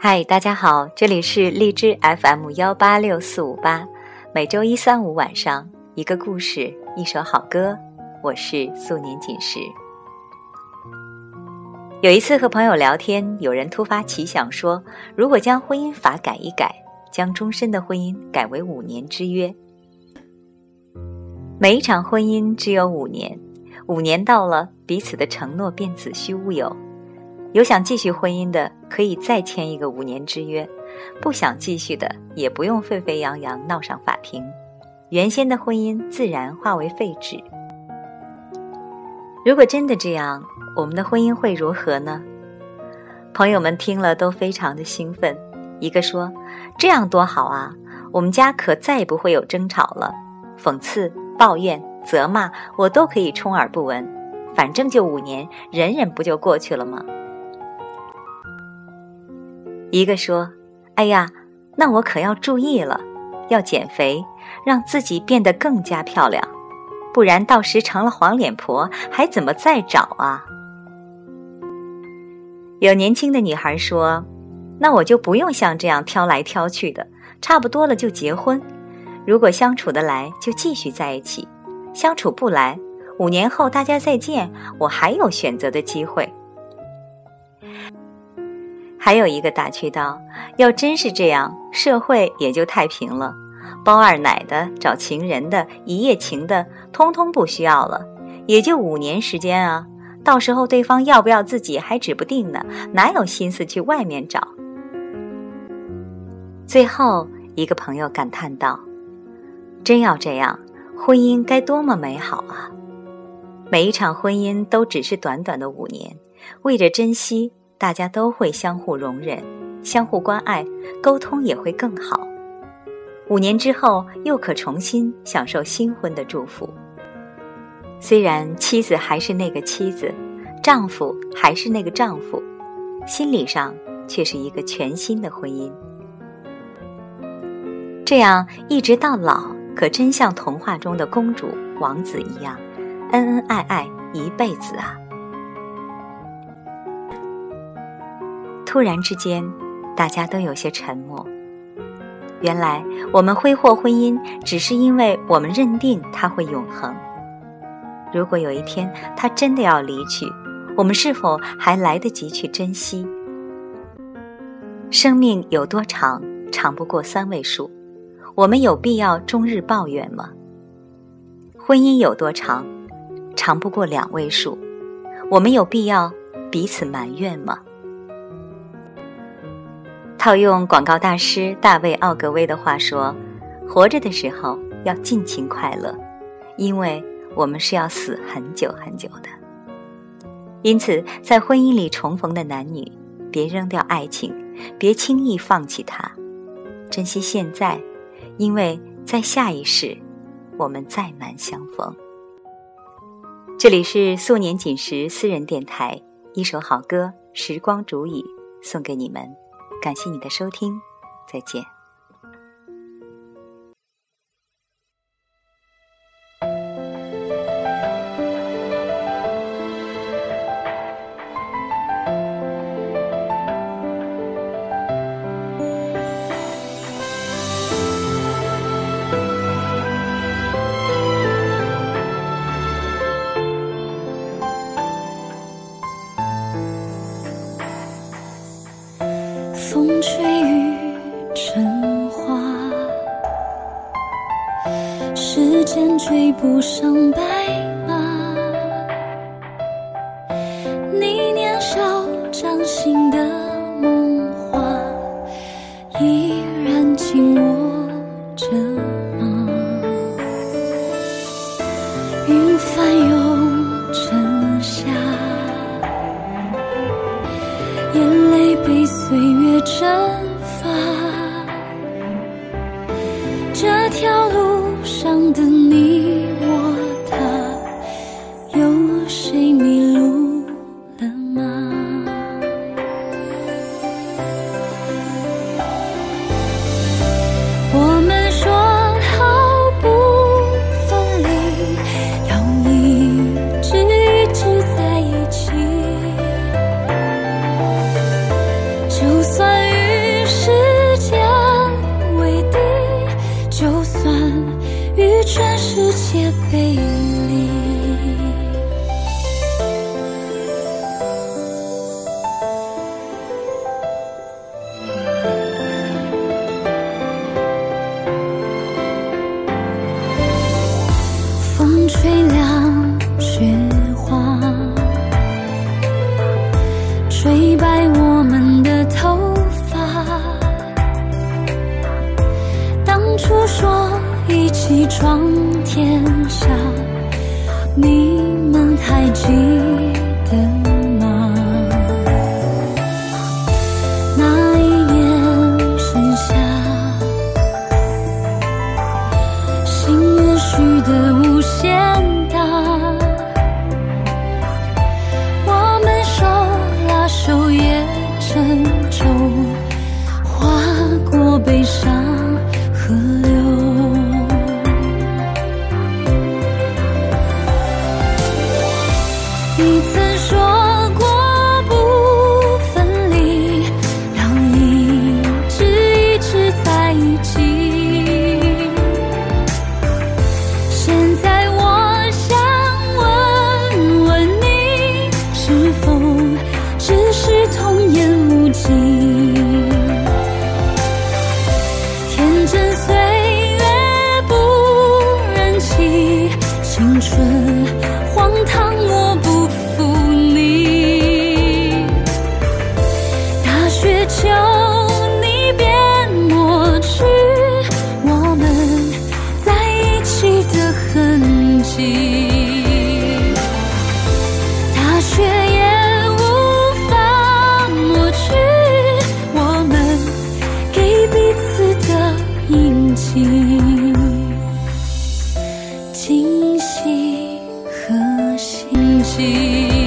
嗨，大家好，这里是荔枝 FM186458，每周一、三、五晚上，一个故事，一首好歌，我是素年锦时。有一次和朋友聊天，有人突发奇想说，如果将婚姻法改一改，将终身的婚姻改为5年之约。每一场婚姻只有5年，5年到了，彼此的承诺便子虚乌有。有想继续婚姻的，可以再签一个5年之约，不想继续的，也不用沸沸扬扬闹上法庭，原先的婚姻自然化为废纸。如果真的这样，我们的婚姻会如何呢？朋友们听了都非常的兴奋，一个说，这样多好啊，我们家可再也不会有争吵了，讽刺、抱怨、责骂我都可以充耳不闻，反正就5年，忍忍不就过去了吗？一个说，哎呀，那我可要注意了，要减肥，让自己变得更加漂亮，不然到时成了黄脸婆还怎么再找啊？有年轻的女孩说，那我就不用像这样挑来挑去的，差不多了就结婚，如果相处得来就继续在一起，相处不来，5年后大家再见，我还有选择的机会。还有一个打趣道，要真是这样，社会也就太平了，包二奶的、找情人的、一夜情的，通通不需要了，也就5年时间啊，到时候对方要不要自己还指不定呢，哪有心思去外面找？最后一个朋友感叹道，真要这样，婚姻该多么美好啊，每一场婚姻都只是短短的5年，为着珍惜，大家都会相互容忍，相互关爱，沟通也会更好。5年之后，又可重新享受新婚的祝福。虽然妻子还是那个妻子，丈夫还是那个丈夫，心理上却是一个全新的婚姻。这样一直到老，可真像童话中的公主、王子一样，恩恩爱爱一辈子啊。突然之间，大家都有些沉默。原来我们挥霍婚姻，只是因为我们认定它会永恒。如果有一天它真的要离去，我们是否还来得及去珍惜？生命有多长，长不过3位数，我们有必要终日抱怨吗？婚姻有多长，长不过2位数，我们有必要彼此埋怨吗？套用广告大师大卫·奥格威的话说，活着的时候要尽情快乐，因为我们是要死很久很久的。因此，在婚姻里重逢的男女，别扔掉爱情，别轻易放弃它，珍惜现在，因为在下一世，我们再难相逢。这里是素年锦时私人电台，一首好歌，时光煮雨，送给你们。感谢你的收听，再见。风吹雨成花，时间追不上白马，你年少掌心的梦话，依然紧握着吗？云翻涌成夏，眼泪被岁月蒸发，这条路上的你我他，有谁迷路了吗？我们说好不分离，要一直一直一次说过不分离，要一直在一起。现在我想问问你，是否只是童言无忌？天真岁月不忍欺，青春荒唐我不求你别抹去我们在一起的痕迹，大雪也无法抹去我们给彼此的印记。今夕何夕？